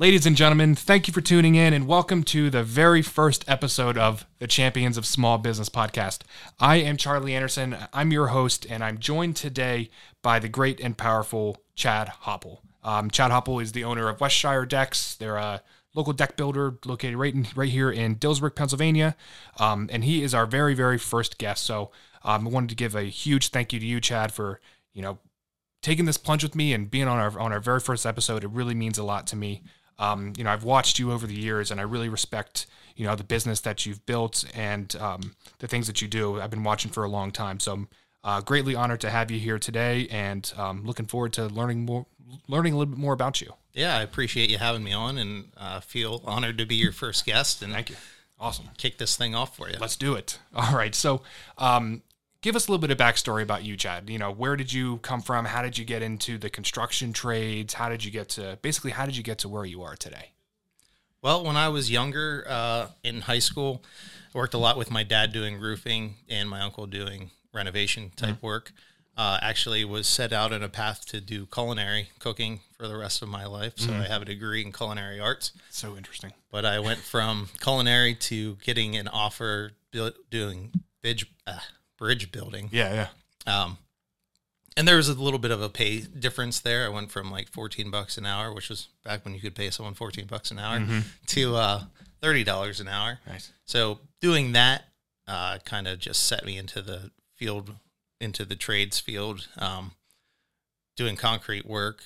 Ladies and gentlemen, thank you for tuning in and welcome to the very first episode of the Champions of Small Business Podcast. I am Charlie Anderson. I'm your host, and I'm joined today by the great and powerful Chad Hopple. Chad Hopple is the owner of Westshire Decks. They're a local deck builder located right here in Dillsburg, Pennsylvania, and he is our very, very first guest. So I wanted to give a huge thank you to you, Chad, for taking this plunge with me and being on our very first episode. It really means a lot to me. I've watched you over the years, and I really respect, the business that you've built and the things that you do. I've been watching for a long time, so I'm greatly honored to have you here today, and looking forward to learning a little bit more about you. Yeah, I appreciate you having me on, and feel honored to be your first guest. And thank you. Awesome. Kick this thing off for you. Let's do it. All right. So, give us a little bit of backstory about you, Chad. Where did you come from? How did you get into the construction trades? How did you get to where you are today? Well, when I was younger, in high school, I worked a lot with my dad doing roofing and my uncle doing renovation type work. Actually was set out on a path to do culinary cooking for the rest of my life. So I have a degree in culinary arts. So interesting. But I went from culinary to getting an offer doing bridge building. Yeah. And there was a little bit of a pay difference there. I went from like $14 an hour, which was back when you could pay someone $14 an hour, to $30 an hour. Nice. So doing that kind of just set me into the trades field, doing concrete work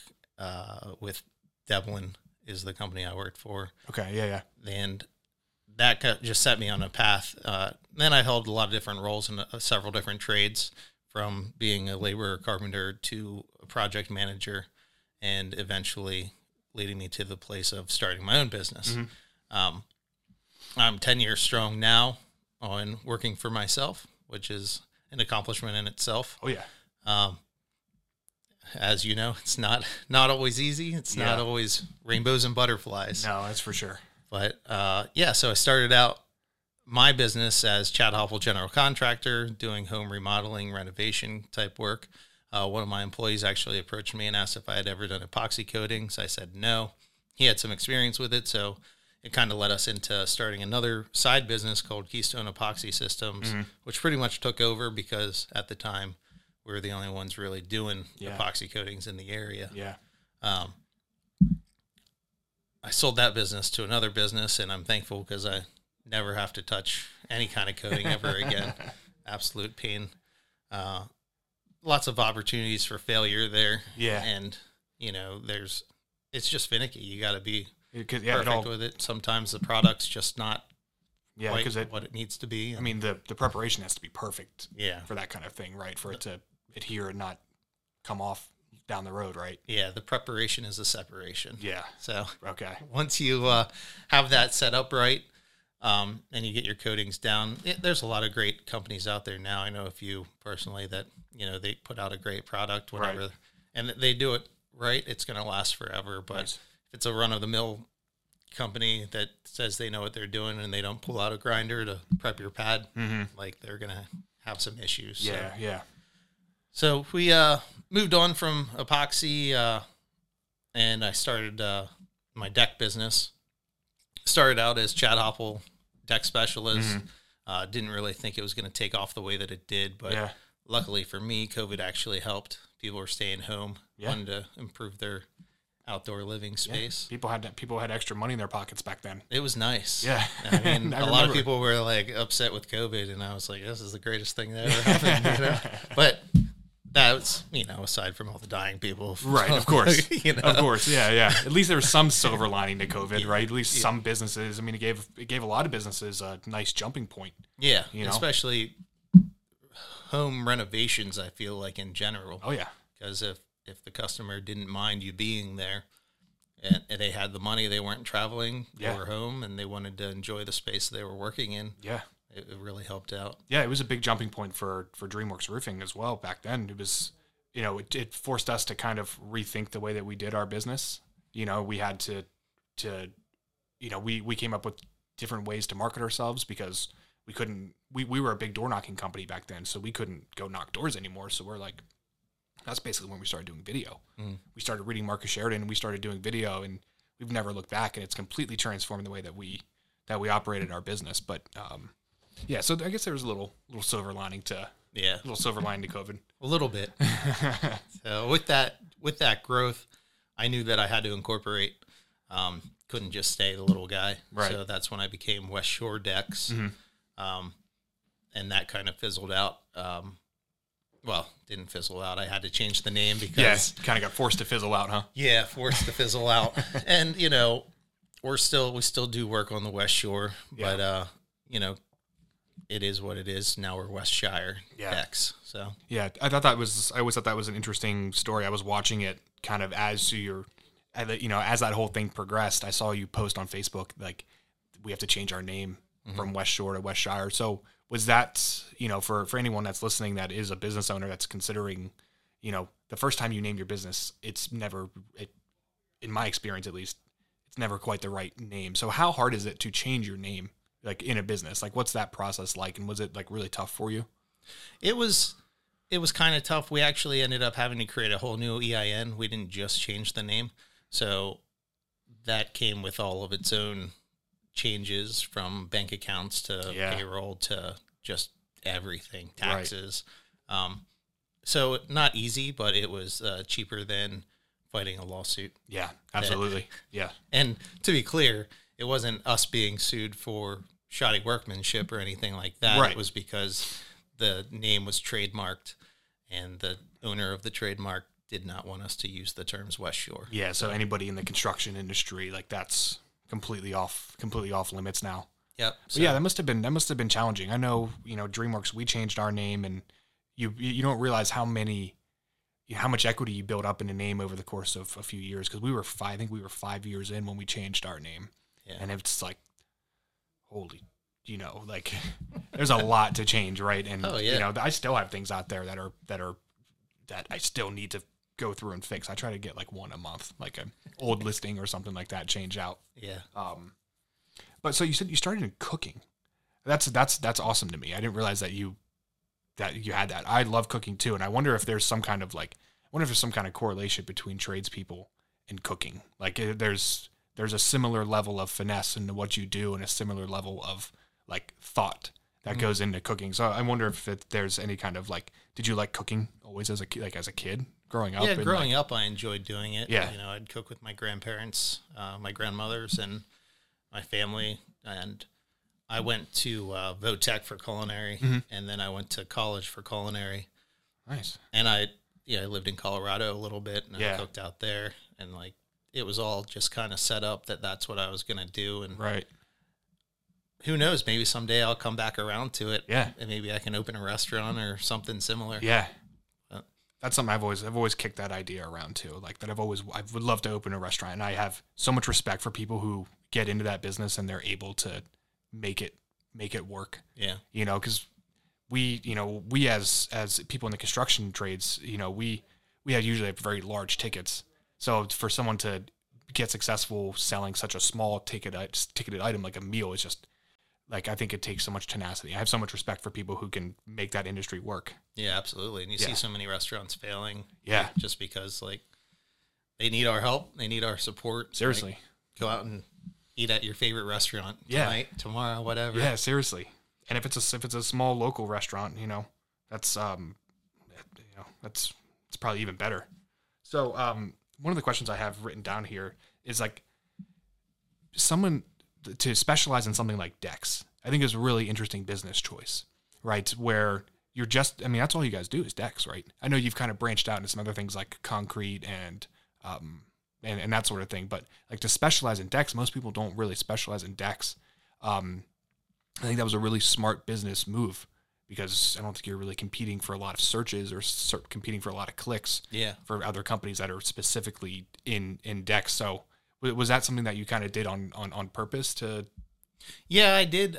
with Devlin is the company I worked for. Okay. Yeah. And that just set me on a path. Then I held a lot of different roles in several different trades, from being a laborer carpenter to a project manager, and eventually leading me to the place of starting my own business. I'm 10 years strong now on working for myself, which is an accomplishment in itself. Oh, yeah. As you know, it's not always easy. It's not always rainbows and butterflies. No, that's for sure. But, so I started out my business as Chad Hopple General Contractor, doing home remodeling, renovation type work. One of my employees actually approached me and asked if I had ever done epoxy coatings. I said no. He had some experience with it, so it kind of led us into starting another side business called Keystone Epoxy Systems, which pretty much took over because at the time we were the only ones really doing epoxy coatings in the area. Yeah. I sold that business to another business, and I'm thankful because I never have to touch any kind of coating ever again. Absolute pain. Lots of opportunities for failure there. Yeah. And, it's just finicky. You got to be perfect with it. Sometimes the product's just not quite what it needs to be. And the preparation has to be perfect for that kind of thing, right? For it to adhere and not come off down the road, right? Yeah, the preparation is the separation. Yeah. So once you have that set up right, and you get your coatings down, there's a lot of great companies out there now. I know a few personally that, they put out a great product, whatever, and they do it right. It's going to last forever. But if it's a run-of-the-mill company that says they know what they're doing and they don't pull out a grinder to prep your pad, they're going to have some issues. Yeah. So we moved on from epoxy, and I started my deck business. Started out as Chad Hopple Deck Specialist. Didn't really think it was going to take off the way that it did, but luckily for me, COVID actually helped. People were staying home, wanted to improve their outdoor living space. Yeah. People had extra money in their pockets back then. It was nice. Yeah. A lot of people were upset with COVID, and I was like, this is the greatest thing that ever happened. But that was, aside from all the dying people. Right, of course. Of course, yeah. At least there was some silver lining to COVID, right? At least some businesses. It gave a lot of businesses a nice jumping point. Yeah, especially home renovations, I feel like, in general. Oh, yeah. Because if the customer didn't mind you being there and they had the money, they weren't traveling, they were home, and they wanted to enjoy the space they were working in. Yeah. It really helped out. Yeah, it was a big jumping point for DreamWorks Roofing as well back then. It was, it forced us to kind of rethink the way that we did our business. We had to we came up with different ways to market ourselves because we couldn't, we were a big door knocking company back then, so we couldn't go knock doors anymore. So we're like, that's basically when we started doing video. We started reading Marcus Sheridan, and we started doing video, and we've never looked back, and it's completely transformed the way that we operated our business. But yeah, so I guess there was a little silver lining to COVID. A little bit. So with that growth, I knew that I had to incorporate. Couldn't just stay the little guy. Right. So that's when I became Westshire Decks. Mm-hmm. And that kind of fizzled out. Well, didn't fizzle out. I had to change the name because... Yeah, kind of got forced to fizzle out, huh? Yeah, forced to fizzle out. And, you know, we still do work on the Westshire, but, you know, it is what it is. Now we're Westshire Decks. So. Yeah, I always thought that was an interesting story. I was watching it kind of as that whole thing progressed. I saw you post on Facebook, like, we have to change our name from Westshire to Westshire. So... Was that, you know, for anyone that's listening that is a business owner that's considering, you know, the first time you name your business, it's never, in my experience at least, it's never quite the right name. So how hard is it to change your name, like, in a business? Like, what's that process like? And was it, like, really tough for you? It was kind of tough. We actually ended up having to create a whole new EIN. We didn't just change the name. So that came with all of its own changes, from bank accounts to payroll to just everything, taxes. Right. So not easy, but it was cheaper than fighting a lawsuit. Yeah, absolutely. Yeah. And to be clear, it wasn't us being sued for shoddy workmanship or anything like that. Right. It was because the name was trademarked and the owner of the trademark did not want us to use the terms Westshire. Yeah. So anybody in the construction industry, like, that's completely off limits now. Yep. So. Yeah, that must have been challenging. I know, you know, DreamWorks, we changed our name, and you don't realize how much equity you build up in a name over the course of a few years, because I think we were 5 years in when we changed our name. Yeah. And it's like, holy, you know, like, there's a lot to change, right? And you know, I still have things out there that I still need to go through and fix. I try to get like one a month, like an old listing or something like that, change out. Yeah. But so you said you started in cooking. That's awesome to me. I didn't realize that you had that. I love cooking too, and I wonder if there's some kind of correlation between tradespeople and cooking. Like, there's a similar level of finesse into what you do, and a similar level of like thought that goes into cooking. So I wonder if there's any kind of like, did you like cooking always as a kid? Growing up, I enjoyed doing it. Yeah. You know, I'd cook with my grandparents, my grandmothers, and my family. And I went to Votech for culinary, and then I went to college for culinary. Nice. And I lived in Colorado a little bit, and I cooked out there. And, like, it was all just kind of set up that's what I was going to do. And right. Who knows? Maybe someday I'll come back around to it. Yeah. And maybe I can open a restaurant or something similar. Yeah. That's something I've always kicked that idea around too. Like, that I would love to open a restaurant, and I have so much respect for people who get into that business and they're able to make it work. Yeah. You know, cause we as people in the construction trades, you know, we have usually have very large tickets. So for someone to get successful selling such a small ticketed item, like a meal, is just like, I think it takes so much tenacity. I have so much respect for people who can make that industry work. Yeah, absolutely. And you see so many restaurants failing. Yeah. Just because, like, they need our help. They need our support. Seriously. Like, go out and eat at your favorite restaurant tonight, tomorrow, whatever. Yeah, seriously. And if it's a small local restaurant, you know, it's probably even better. So, one of the questions I have written down here is, like, someone to specialize in something like decks, I think is a really interesting business choice, right? Where you're just, I mean, that's all you guys do is decks, right? I know you've kind of branched out into some other things like concrete and that sort of thing, but like, to specialize in decks, most people don't really specialize in decks. I think that was a really smart business move, because I don't think you're really competing for a lot of searches or competing for a lot of clicks for other companies that are specifically in decks. So, was that something that you kind of did on purpose to? Yeah, I did.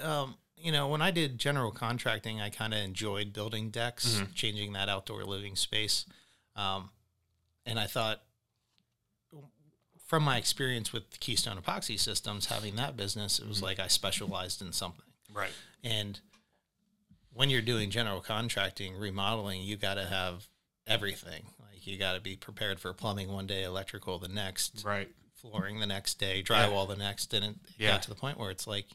You know, when I did general contracting, I kind of enjoyed building decks, changing that outdoor living space. And I thought, from my experience with Keystone Epoxy Systems, having that business, it was like I specialized in something. Right. And when you're doing general contracting, remodeling, you got to have everything. Like, you got to be prepared for plumbing one day, electrical the next. Right. flooring the next day, drywall the next, and it got to the point where it's like,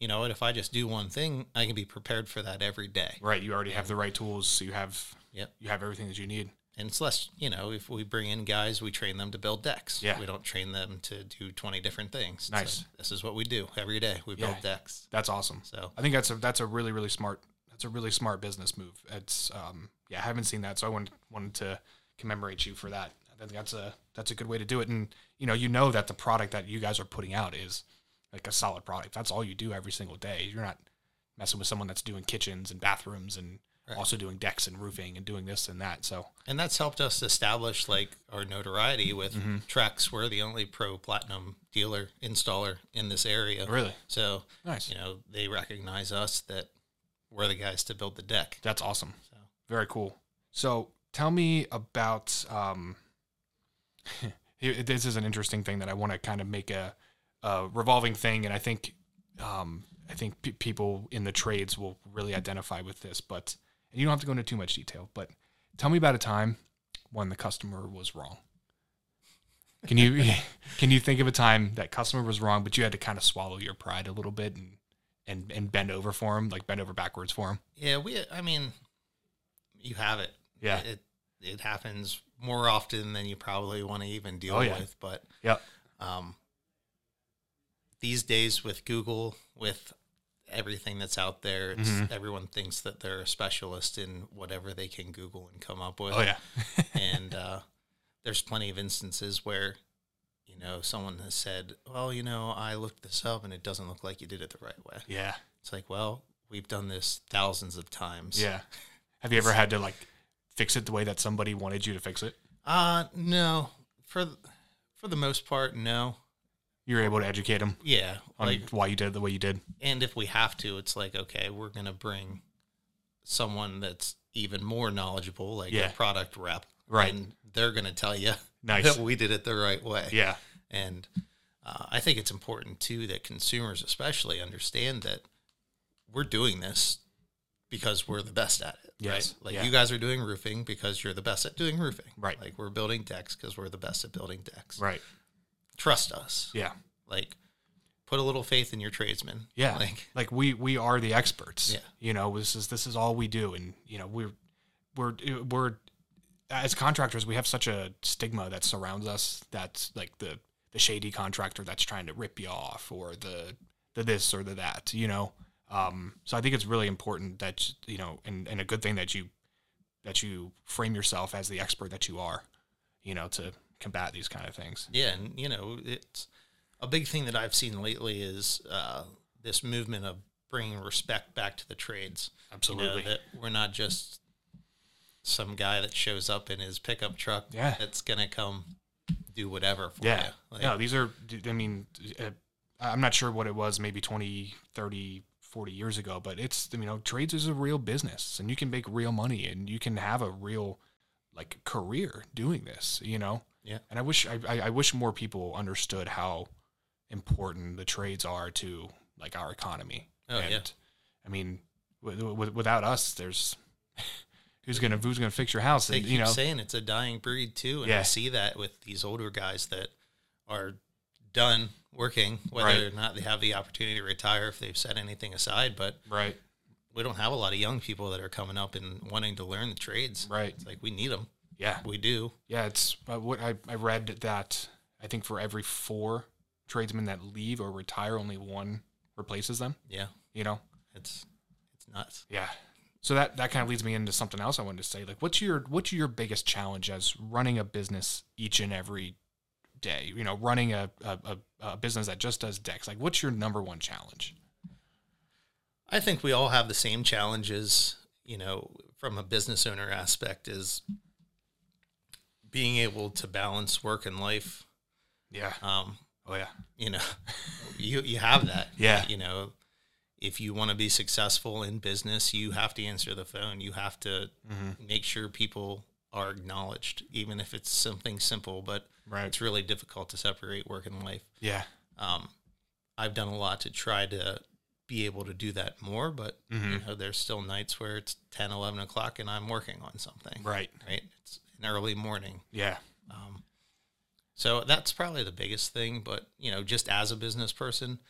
you know what, if I just do one thing, I can be prepared for that every day. Right, you already have the right tools, so you have everything that you need. And it's less, you know, if we bring in guys, we train them to build decks. Yeah. We don't train them to do 20 different things. Nice. So this is what we do every day. We build decks. That's awesome. So I think that's a really smart business move. It's I haven't seen that, so I wanted to commemorate you for that. I think that's a good way to do it. And you know that the product that you guys are putting out is like a solid product. That's all you do every single day. You're not messing with someone that's doing kitchens and bathrooms and also doing decks and roofing and doing this and that. So, and that's helped us establish like our notoriety with Trex. We're the only pro platinum dealer installer in this area. Really? So nice. You know, they recognize us that we're the guys to build the deck. That's awesome. So very cool. So tell me about, this is an interesting thing that I want to kind of make a revolving thing. And I think people in the trades will really identify with this, but, and you don't have to go into too much detail, but tell me about a time when the customer was wrong. Can you think of a time that customer was wrong, but you had to kind of swallow your pride a little bit and bend over for him, like bend over backwards for him? Yeah, you have it. Yeah, it happens more often than you probably want to even deal with, but these days with Google, with everything that's out there, it's, everyone thinks that they're a specialist in whatever they can Google and come up with. Oh, yeah. And there's plenty of instances where, you know, someone has said, well, you know, I looked this up and it doesn't look like you did it the right way. Yeah. It's like, well, we've done this thousands of times. Yeah. Have you ever had to, like, fix it the way that somebody wanted you to fix it? No. For the most part, no. You're able to educate them. Yeah. On why you did it the way you did. And if we have to, it's like, okay, we're going to bring someone that's even more knowledgeable, like a product rep. Right. And they're going to tell you that we did it the right way. Yeah. And I think it's important, too, that consumers especially understand that we're doing this because we're the best at it. Yes. Right? Like you guys are doing roofing because you're the best at doing roofing. Right. Like we're building decks because we're the best at building decks. Right. Trust us. Yeah. Like put a little faith in your tradesmen. Yeah. Like we are the experts. Yeah. You know, this is all we do. And you know, we're as contractors, we have such a stigma that surrounds us. That's like the shady contractor that's trying to rip you off, or the this or the that, you know? So I think it's really important that, you know, and a good thing that you frame yourself as the expert that you are, you know, to combat these kind of things. Yeah. And you know, it's a big thing that I've seen lately is this movement of bringing respect back to the trades. Absolutely. You know, that we're not just some guy that shows up in his pickup truck that's gonna come do whatever for you. Like, no, these are, I mean, I'm not sure what it was, maybe 20 30 40 years ago, but it's, you know, trades is a real business and you can make real money and you can have a real like career doing this, you know? Yeah. And I wish more people understood how important the trades are to like our economy. Oh, and, yeah. I mean, without us, there's who's gonna fix your house? They and, you know, saying it's a dying breed too, and I see that with these older guys that are done working, whether or not they have the opportunity to retire if they've set anything aside. But we don't have a lot of young people that are coming up and wanting to learn the trades. Right, it's like we need them. Yeah, we do. Yeah, it's what I read that I think for every 4 tradesmen that leave or retire, only 1 replaces them. Yeah, you know, it's nuts. Yeah, so that kind of leads me into something else I wanted to say. Like, what's your biggest challenge as running a business each and every day? You know, running a business that just does decks. Like, what's your number one challenge? I think we all have the same challenges. You know, from a business owner aspect is being able to balance work and life. Yeah. You know, you have that. Yeah. You know, if you want to be successful in business, you have to answer the phone. You have to make sure people are acknowledged, even if it's something simple, but it's really difficult to separate work and life. Yeah. I've done a lot to try to be able to do that more, but you know, there's still nights where it's 10, 11 o'clock and I'm working on something. Right. It's an early morning. Yeah. So that's probably the biggest thing. But, you know, just as a business person,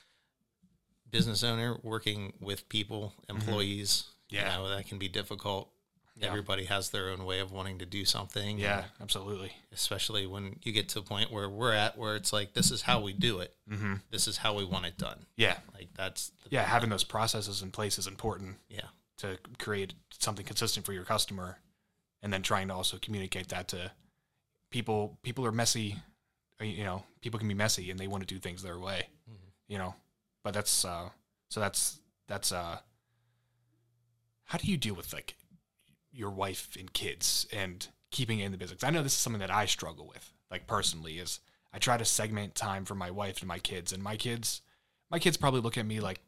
business owner, working with people, employees, yeah, you know, that can be difficult. Yeah. Everybody has their own way of wanting to do something. Yeah, absolutely. Especially when you get to a point where we're at, where it's like, this is how we do it. Mm-hmm. This is how we want it done. Yeah. Like that's. Yeah. Having those processes in place is important. Yeah. To create something consistent for your customer, and then trying to also communicate that to people. People are messy. You know, people can be messy and they want to do things their way, mm-hmm. you know, but that's, so that's, how do you deal with like your wife and kids and keeping it in the business? I know this is something that I struggle with, like personally, is I try to segment time for my wife and my kids, and my kids probably look at me like,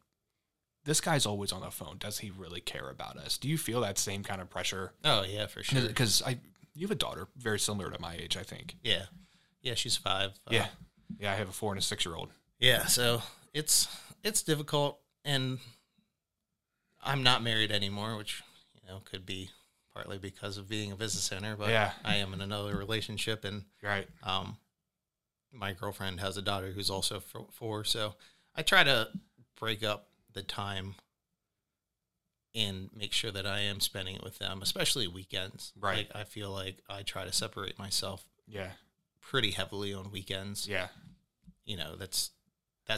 this guy's always on the phone. Does he really care about us? Do you feel that same kind of pressure? Oh yeah, for sure. Cause you have a daughter very similar to my age, I think. Yeah. Yeah. She's 5. Yeah. Yeah. I have a 4 and a 6-year-old. Yeah. So it's difficult, and I'm not married anymore, which, you know, could be partly because of being a business owner, but yeah. I am in another relationship, and right. My girlfriend has a daughter who's also 4. So I try to break up the time and make sure that I am spending it with them, especially weekends. Right. Like, I feel like I try to separate myself pretty heavily on weekends. Yeah. You know, that's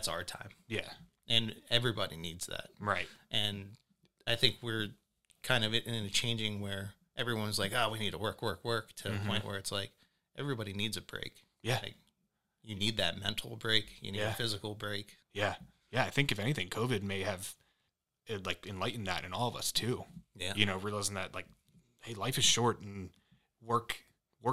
our time. Yeah. And everybody needs that. Right. And I think we're kind of in a changing where everyone's like, oh, we need to work to a point where it's like, everybody needs a break. Yeah. Like, you need that mental break. You need a physical break. Yeah. Yeah. I think if anything, COVID may have like enlightened that in all of us too. Yeah. You know, realizing that like, hey, life is short, and work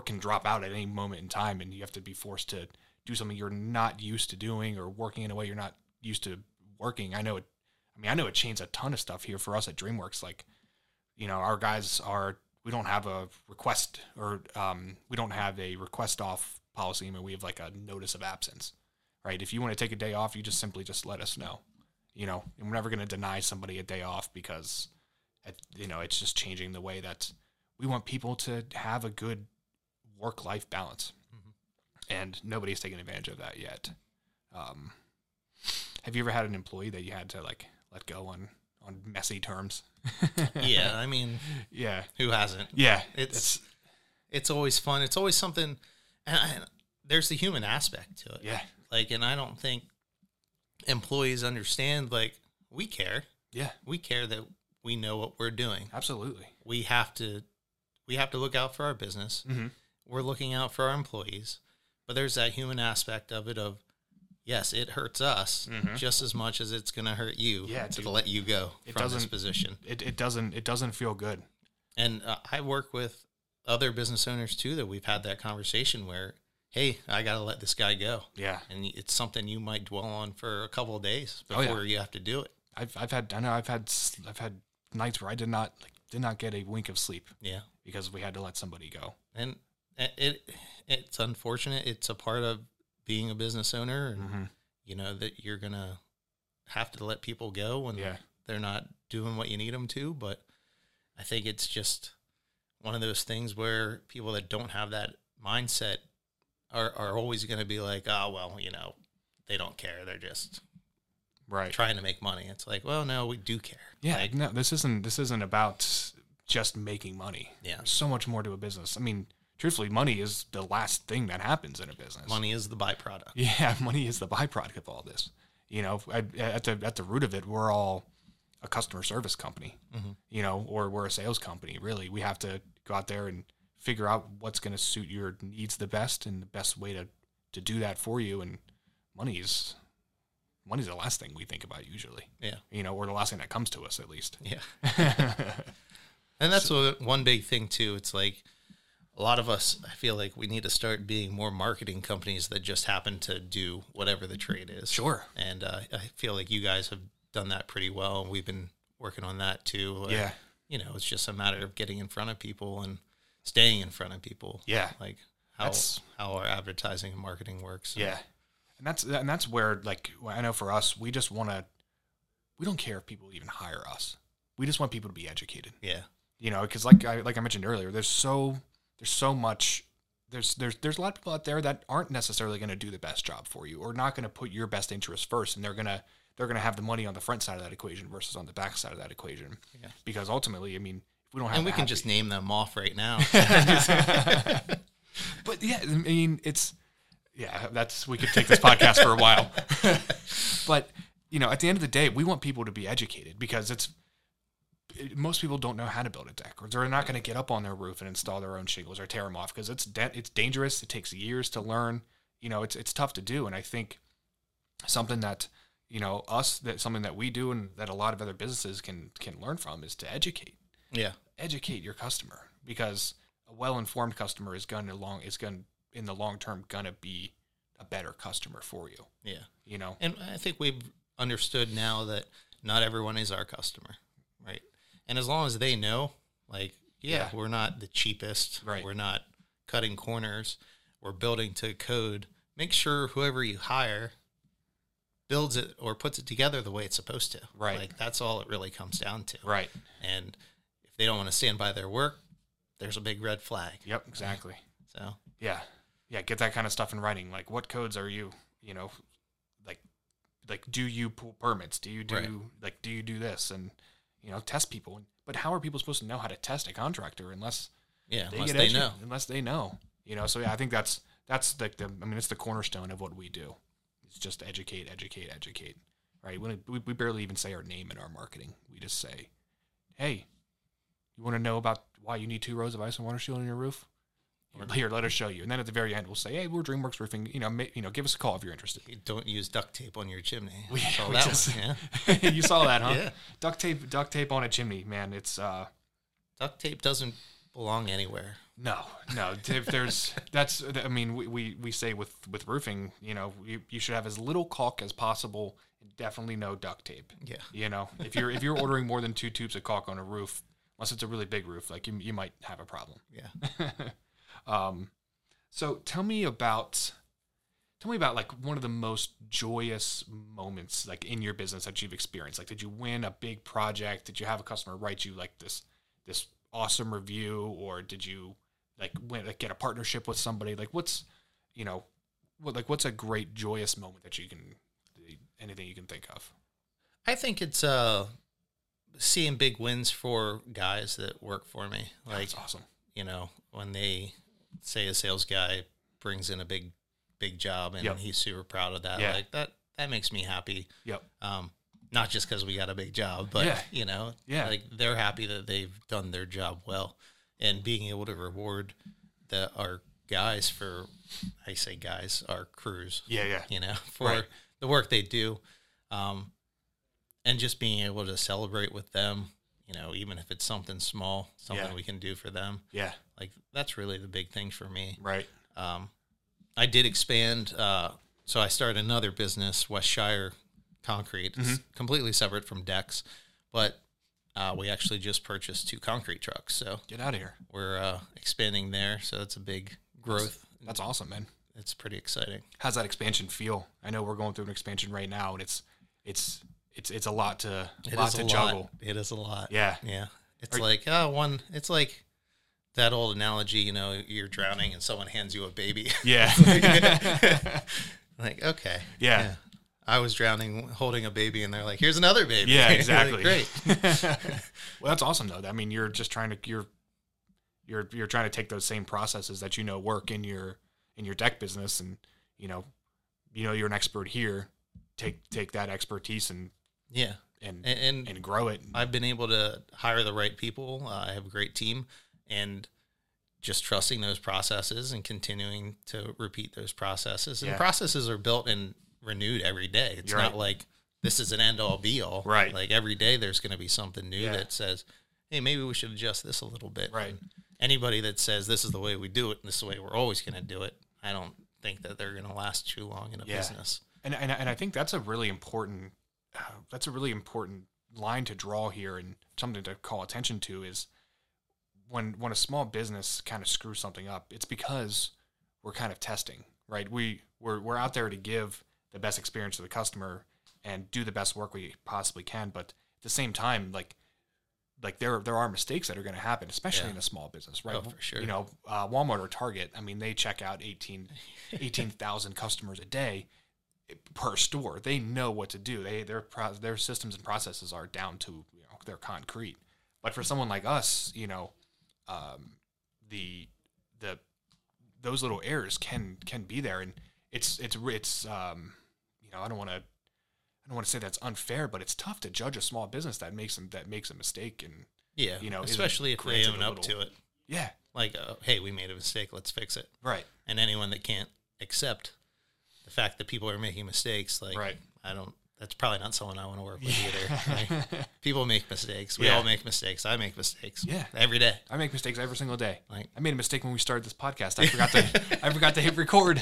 can drop out at any moment in time, and you have to be forced to do something you're not used to doing, or working in a way you're not used to working. I know it changed a ton of stuff here for us at DreamWorks. Like, you know, our guys we don't have a request, or we don't have a request off policy. I mean, we have like a notice of absence, right? If you want to take a day off, you just simply just let us know, you know, and we're never going to deny somebody a day off, because, you know, it's just changing the way that we want people to have a good work-life balance. Mm-hmm. And nobody's taking advantage of that yet. Have you ever had an employee that you had to like let go on messy terms? Yeah, I mean, yeah, who hasn't? Yeah, it's always fun. It's always something, and there's the human aspect to it. Yeah, like, and I don't think employees understand. Like, we care. Yeah, we care that we know what we're doing. Absolutely, we have to look out for our business. Mm-hmm. We're looking out for our employees, but there's that human aspect of it. Of yes, it hurts us just as much as it's going to hurt you to let you go from this position. It doesn't feel good. And I work with other business owners too, that we've had that conversation where, hey, I got to let this guy go. Yeah. And it's something you might dwell on for a couple of days before you have to do it. I've had nights where I did not get a wink of sleep. Yeah. Because we had to let somebody go. And it's unfortunate. It's a part of being a business owner, and you know that you're going to have to let people go when they're not doing what you need them to. But I think it's just one of those things where people that don't have that mindset are always going to be like, oh, well, you know, they don't care. They're just trying to make money. It's like, well, no, we do care. Yeah. Like, no, this isn't about just making money. Yeah. There's so much more to a business. I mean, truthfully, money is the last thing that happens in a business. Money is the byproduct. Yeah, money is the byproduct of all this. You know, at the root of it, we're all a customer service company, you know, or we're a sales company, really. We have to go out there and figure out what's going to suit your needs the best, and the best way to do that for you. And money's the last thing we think about usually. Yeah. You know, or the last thing that comes to us, at least. Yeah. And that's one big thing, too. It's like, a lot of us, I feel like we need to start being more marketing companies that just happen to do whatever the trade is. Sure. And I feel like you guys have done that pretty well, and we've been working on that too. Yeah. You know, it's just a matter of getting in front of people and staying in front of people. Yeah. Like how our advertising and marketing works. Yeah. And that's where, like, I know for us, we just want to, we don't care if people even hire us. We just want people to be educated. Yeah. You know, because like I mentioned earlier, there's so much there's a lot of people out there that aren't necessarily going to do the best job for you or not going to put your best interest first, and they're going to have the money on the front side of that equation versus on the back side of that equation. Yeah. Because ultimately, I mean, if we don't have, and we can just name them off right now. But yeah, I mean, we could take this podcast for a while, but you know, at the end of the day, we want people to be educated because most people don't know how to build a deck, or they're not going to get up on their roof and install their own shingles or tear them off because it's dangerous. It takes years to learn. You know, it's tough to do. And I think something that, you know, something that we do and that a lot of other businesses can learn from is to educate. Yeah. Educate your customer, because a well-informed customer is in the long term going to be a better customer for you. Yeah. You know, and I think we've understood now that not everyone is our customer. Right. And as long as they know, like, we're not the cheapest, right? We're not cutting corners, we're building to code. Make sure whoever you hire builds it or puts it together the way it's supposed to. Right. Like, that's all it really comes down to. Right. And if they don't want to stand by their work, there's a big red flag. Yep, exactly. Right? So. Yeah. Yeah, get that kind of stuff in writing. Like, what codes are you know, like do you pull permits? Do you do, right, like, do you do this? And, you know, test people. But how are people supposed to know how to test a contractor unless they know, you know? So I think that's like it's the cornerstone of what we do. It's just educate, right? We barely even say our name in our marketing. We just say, hey, you want to know about why you need 2 rows of ice and water shield on your roof? Here, let us show you. And then at the very end, we'll say, hey, we're DreamWorks Roofing. You know, give us a call if you're interested. You don't use duct tape on your chimney. Yeah. You saw that, huh? Yeah. Duct tape on a chimney, man. It's duct tape doesn't belong anywhere. No. If there's we say with roofing, you know, you should have as little caulk as possible. Definitely no duct tape. Yeah. You know, if you're ordering more than 2 tubes of caulk on a roof, unless it's a really big roof, like you might have a problem. Yeah. So tell me about like one of the most joyous moments, like in your business, that you've experienced. Like, did you win a big project? Did you have a customer write you like this awesome review, or did you like get a partnership with somebody? Like, what's a great joyous moment that anything you can think of? I think it's, seeing big wins for guys that work for me. Like, that's awesome. You know, when they say a sales guy brings in a big, big job and he's super proud of that, like that makes me happy. Yep. Not just because we got a big job, but you know, like they're happy that they've done their job well, and being able to reward our guys our crews. Yeah. You know, for the work they do, and just being able to celebrate with them. You know, even if it's something small, we can do for them. Yeah. Like, that's really the big thing for me. Right. I did expand. So I started another business, Westshire Concrete. Mm-hmm. It's completely separate from decks. But we actually just purchased 2 concrete trucks. So get out of here. We're expanding there. So it's a big growth. That's awesome, man. It's pretty exciting. How's that expansion feel? I know we're going through an expansion right now, and it's a lot to juggle. It is a lot. Yeah. Yeah. It's it's like that old analogy, you know, you're drowning and someone hands you a baby. Yeah. Like, okay. Yeah. I was drowning holding a baby, and they're like, here's another baby. Yeah, exactly. Like, great. Well, that's awesome though. I mean, you're just trying to, you're trying to take those same processes that, you know, work in your deck business, and, you know, you're an expert here. Take that expertise and grow it. I've been able to hire the right people. I have a great team, and just trusting those processes and continuing to repeat those processes. And processes are built and renewed every day. It's not like this is an end all be all. Right. Like every day there's going to be something new that says, hey, maybe we should adjust this a little bit. Right. And anybody that says this is the way we do it and this is the way we're always going to do it, I don't think that they're going to last too long in a business. And I think that's a really important line to draw here, and something to call attention to is when a small business kind of screws something up, it's because we're kind of testing, right? We're out there to give the best experience to the customer and do the best work we possibly can, but at the same time, like like there are mistakes that are going to happen, especially in a small business, right? Oh, for sure. You know, Walmart or Target, I mean, they check out 18,000 customers a day per store. They know what to do. Their systems and processes are down to, you know, their concrete. But for someone like us, you know, those little errors can be there, and it's you know, I don't want to say that's unfair, but it's tough to judge a small business that makes a mistake, and you know, especially if they own up to it. Yeah, like hey, we made a mistake, let's fix it. Right. And anyone that can't accept the fact that people are making mistakes, like that's probably not someone I want to work with either. Like, people make mistakes. We all make mistakes. I make mistakes. Yeah, every day. I make mistakes every single day. Like, I made a mistake when we started this podcast. I forgot to hit record.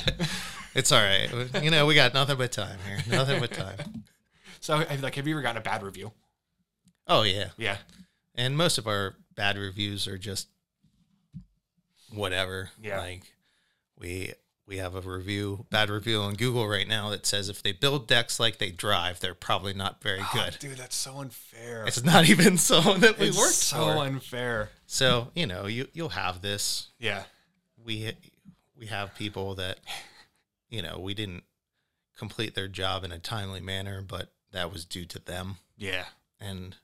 It's all right. You know, we got nothing but time here. Nothing but time. So, like, have you ever gotten a bad review? Oh yeah, yeah. And most of our bad reviews are just whatever. Yeah. Like we have a bad review on Google right now that says if they build decks like they drive, they're probably not very good. Dude, that's so unfair. It's not even someone that we worked for. It's so unfair. So, you know, you'll have this. Yeah. We have people that, you know, we didn't complete their job in a timely manner, but that was due to them. Yeah. And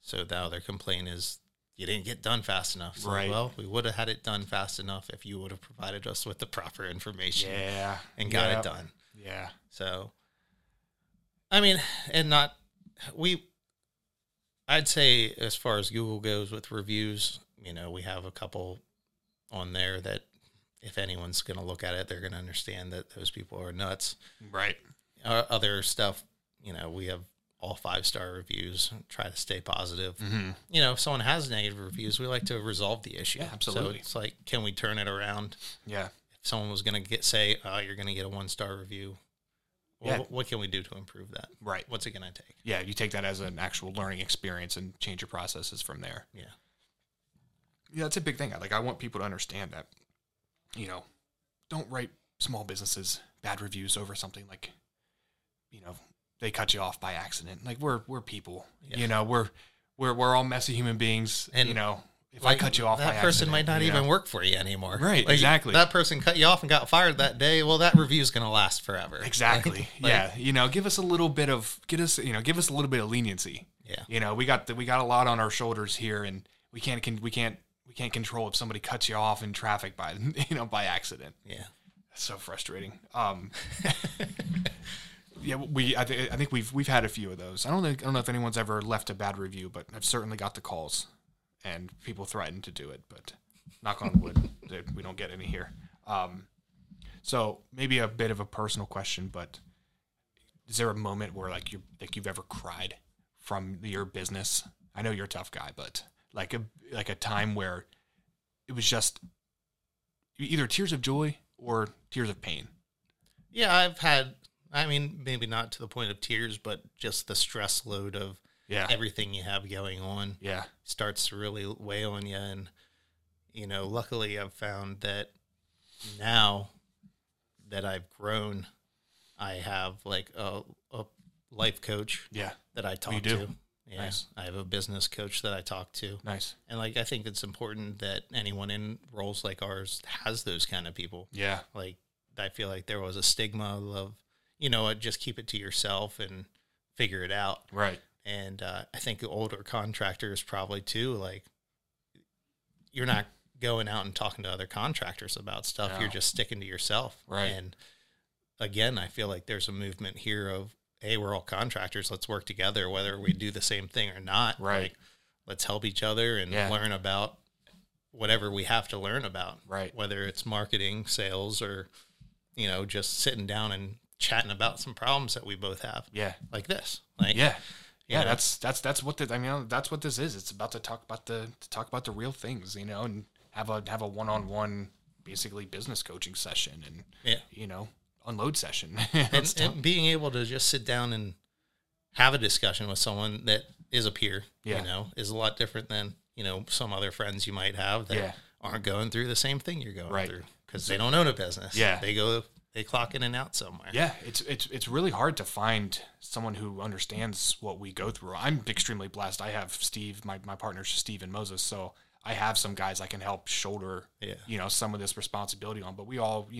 so now their complaint is, you didn't get done fast enough. So, right. Well, we would have had it done fast enough if you would have provided us with the proper information and got it done. Yeah. So, I mean, I'd say as far as Google goes with reviews, you know, we have a couple on there that if anyone's going to look at it, they're going to understand that those people are nuts. Right. Other stuff, you know, we have all 5-star reviews, try to stay positive. Mm-hmm. You know, if someone has negative reviews, we like to resolve the issue. Yeah, absolutely. So it's like, can we turn it around? Yeah. If someone was going to say, oh, you're going to get a 1-star review, well, what can we do to improve that? Right. What's it going to take? Yeah, you take that as an actual learning experience and change your processes from there. Yeah. Yeah, that's a big thing. Like, I want people to understand that, you know, don't write small businesses bad reviews over something like, you know, they cut you off by accident. Like, we're people, you know, we're all messy human beings. And, you know, if like, I cut you off by accident, that person might not even work for you anymore. Right. Like, exactly. That person cut you off and got fired that day. Well, that review is going to last forever. Exactly. Right? Like, yeah. You know, give us a little bit of leniency. Yeah. You know, we got a lot on our shoulders here, and we can't control if somebody cuts you off in traffic by accident. Yeah. That's so frustrating. Yeah, I think we've had a few of those. I don't know if anyone's ever left a bad review, but I've certainly got the calls, and people threatened to do it. But knock on wood, we don't get any here. So maybe a bit of a personal question, but is there a moment where you've ever cried from your business? I know you're a tough guy, but like a time where it was just either tears of joy or tears of pain. Yeah, I've had. I mean, maybe not to the point of tears, but just the stress load of everything you have going on starts to really weigh on you. And, you know, luckily I've found that now that I've grown, I have like a life coach that I talk to. Yeah. Nice. I have a business coach that I talk to. Nice. And like, I think it's important that anyone in roles like ours has those kind of people. Yeah. Like, I feel like there was a stigma of, you know, just keep it to yourself and figure it out. Right. And I think older contractors probably too, like, you're not going out and talking to other contractors about stuff. No. You're just sticking to yourself. Right. And again, I feel like there's a movement here of, hey, we're all contractors. Let's work together, whether we do the same thing or not. Right. Like, let's help each other and learn about whatever we have to learn about. Right. Whether it's marketing, sales, or, you know, just sitting down and chatting about some problems that we both have. Yeah. Like this. Like, yeah. Yeah. That's what I mean, that's what this is. It's about to talk about the real things, you know, and have a one-on-one basically business coaching session and, you know, unload session. and being able to just sit down and have a discussion with someone that is a peer, you know, is a lot different than, you know, some other friends you might have that aren't going through the same thing you're going through because they don't own a business. Yeah. They go they clock in and out somewhere. Yeah, it's really hard to find someone who understands what we go through. I'm extremely blessed. I have Steve, my partners, Steve and Moses, so I have some guys I can help shoulder, some of this responsibility on. But we all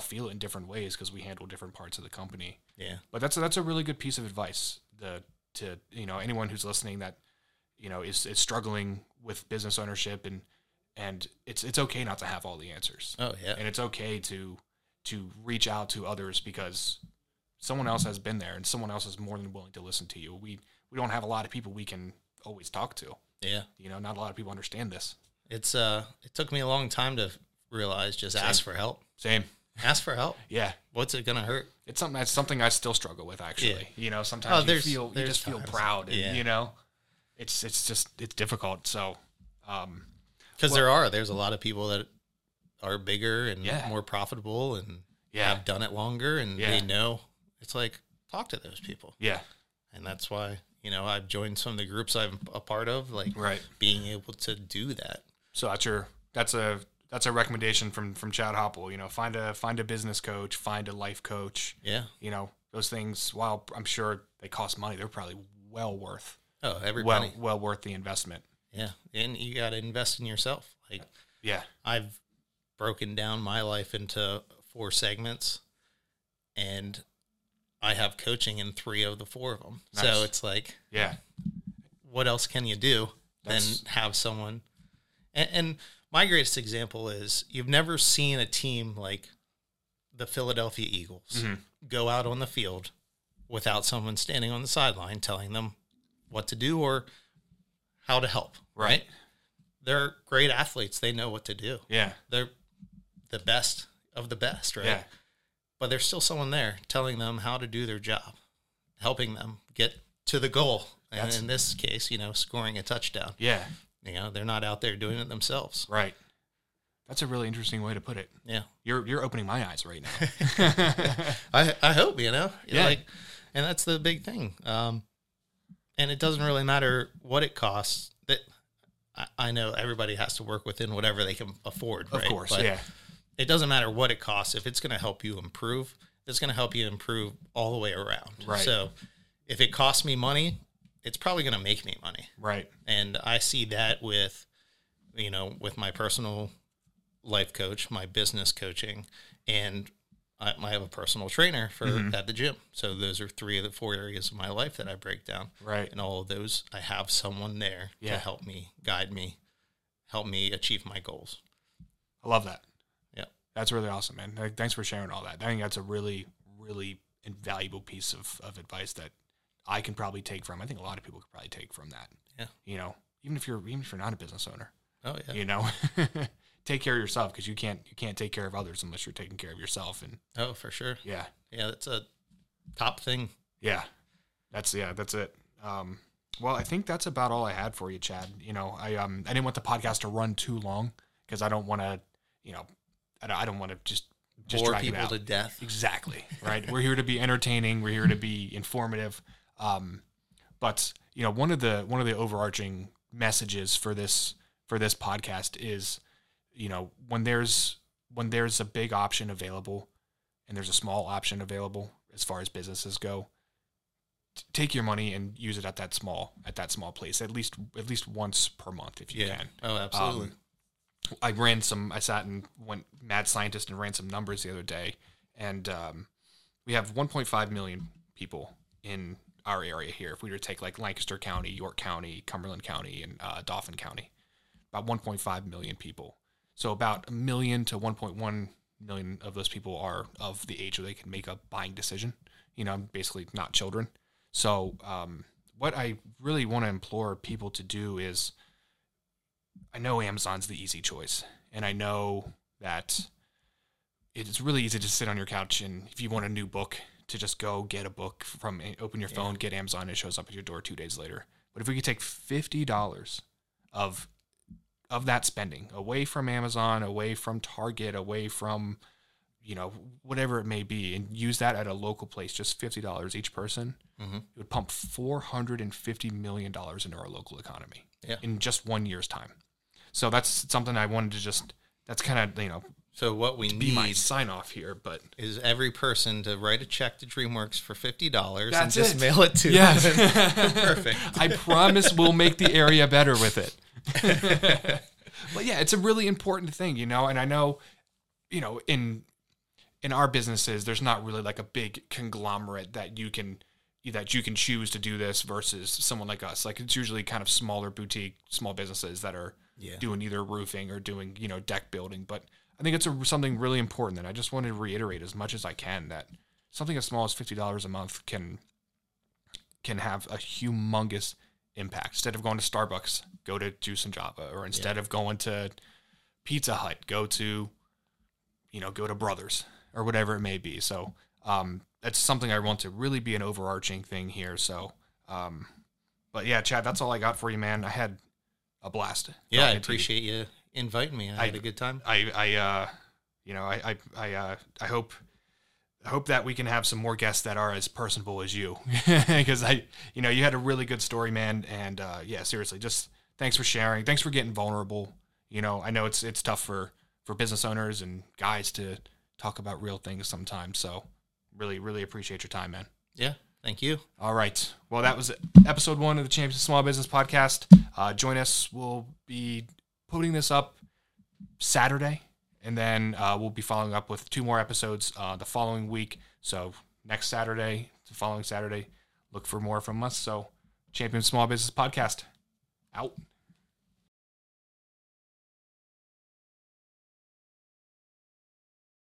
feel it in different ways because we handle different parts of the company. Yeah. But that's a really good piece of advice to anyone who's listening that, is struggling with business ownership and it's okay not to have all the answers. Oh yeah. And it's okay to reach out to others because someone else has been there and someone else is more than willing to listen to you. We don't have a lot of people we can always talk to. Yeah. Not a lot of people understand this. It's it took me a long time to realize just ask for help. Same. Ask for help. Yeah. What's it going to hurt? It's something I still struggle with actually. Yeah. Sometimes you just feel proud and it's difficult. So because there's a lot of people that are bigger and more profitable and have done it longer and they know. It's like, talk to those people. Yeah. And that's why, I've joined some of the groups I'm a part of, like being able to do that. So that's a recommendation from Chad Hopple, find a business coach, find a life coach. Yeah. Those things, while I'm sure they cost money, they're probably well worth. Oh, everybody. Well worth the investment. Yeah. And you got to invest in yourself. Like, yeah, I've broken down my life into 4 segments and I have coaching in 3 of the 4 of them. Nice. So it's like, yeah, what else can you do than have someone? And my greatest example is you've never seen a team like the Philadelphia Eagles go out on the field without someone standing on the sideline telling them what to do or how to help. Right. They're great athletes. They know what to do. Yeah. They're the best of the best. Right. Yeah. But there's still someone there telling them how to do their job, helping them get to the goal. And in this case, scoring a touchdown. Yeah. They're not out there doing it themselves. Right. That's a really interesting way to put it. Yeah. You're opening my eyes right now. I hope, Yeah. And that's the big thing. And it doesn't really matter what it costs. That I know everybody has to work within whatever they can afford. Right? Of course. But it doesn't matter what it costs. If it's going to help you improve, it's going to help you improve all the way around. Right. So if it costs me money, it's probably going to make me money. Right. And I see that with, with my personal life coach, my business coaching, and I have a personal trainer for at the gym. So those are 3 of the 4 areas of my life that I break down. Right. And all of those, I have someone there to help me, guide me, help me achieve my goals. I love that. Yeah. That's really awesome, man. Thanks for sharing all that. I think that's a really, really invaluable piece of advice that I can probably take from. I think a lot of people could probably take from that. Yeah. Even if you're not a business owner. Oh yeah. Take care of yourself because you can't take care of others unless you're taking care of yourself. And oh, for sure. Yeah. Yeah. That's a top thing. Yeah. That's it. Well, I think that's about all I had for you, Chad. I didn't want the podcast to run too long because I don't want to, I don't want to just bore people to death. Exactly. Right. We're here to be entertaining. We're here to be informative. But one of the overarching messages for this podcast is, when there's a big option available and there's a small option available as far as businesses go, take your money and use it at that small place, at least once per month if you can. Oh, absolutely. I went mad scientist and ran some numbers the other day, and we have 1.5 million people in our area here. If we were to take like Lancaster County, York County, Cumberland County, and Dauphin County, about 1.5 million people. So about 1 million to 1.1 million of those people are of the age where they can make a buying decision, basically not children. So what I really want to implore people to do is, I know Amazon's the easy choice, and I know that it's really easy to sit on your couch and if you want a new book, to just go get a book from, open your phone, get Amazon, and it shows up at your door 2 days later. But if we could take $50 of that spending away from Amazon, away from Target, away from, whatever it may be, and use that at a local place, just $50 each person, it would pump $450 million into our local economy in just 1 year's time. So that's something I wanted to that's kind of, So what we need my sign off here, but is every person to write a check to DreamWorks for $50 and just mail it to them. Perfect. I promise we'll make the area better with it. But yeah, it's a really important thing, you know. And I know, you know, in our businesses, there's not really like a big conglomerate that you can choose to do this versus someone like us. Like it's usually kind of smaller boutique, small businesses that are doing either roofing or doing, you know, deck building, but I think it's something really important that I just wanted to reiterate as much as I can, that something as small as $50 a month can have a humongous impact. Instead of going to Starbucks, go to Juice and Java, or instead of going to Pizza Hut, go to Brothers or whatever it may be. So that's something I want to really be an overarching thing here. So, but yeah, Chad, that's all I got for you, man. I had a blast. Yeah, I appreciate you invite me. I had a good time. I hope that we can have some more guests that are as personable as you, because you had a really good story, man. And seriously, just thanks for sharing. Thanks for getting vulnerable. You know, I know it's tough for business owners and guys to talk about real things sometimes. So really, really appreciate your time, man. Yeah. Thank you. All right. Well, that was episode 1 of the Champions of Small Business Podcast. Join us. We'll be putting this up Saturday, and then we'll be following up with 2 more episodes the following week. So next Saturday, the following Saturday, look for more from us. So Champion Small Business Podcast, out.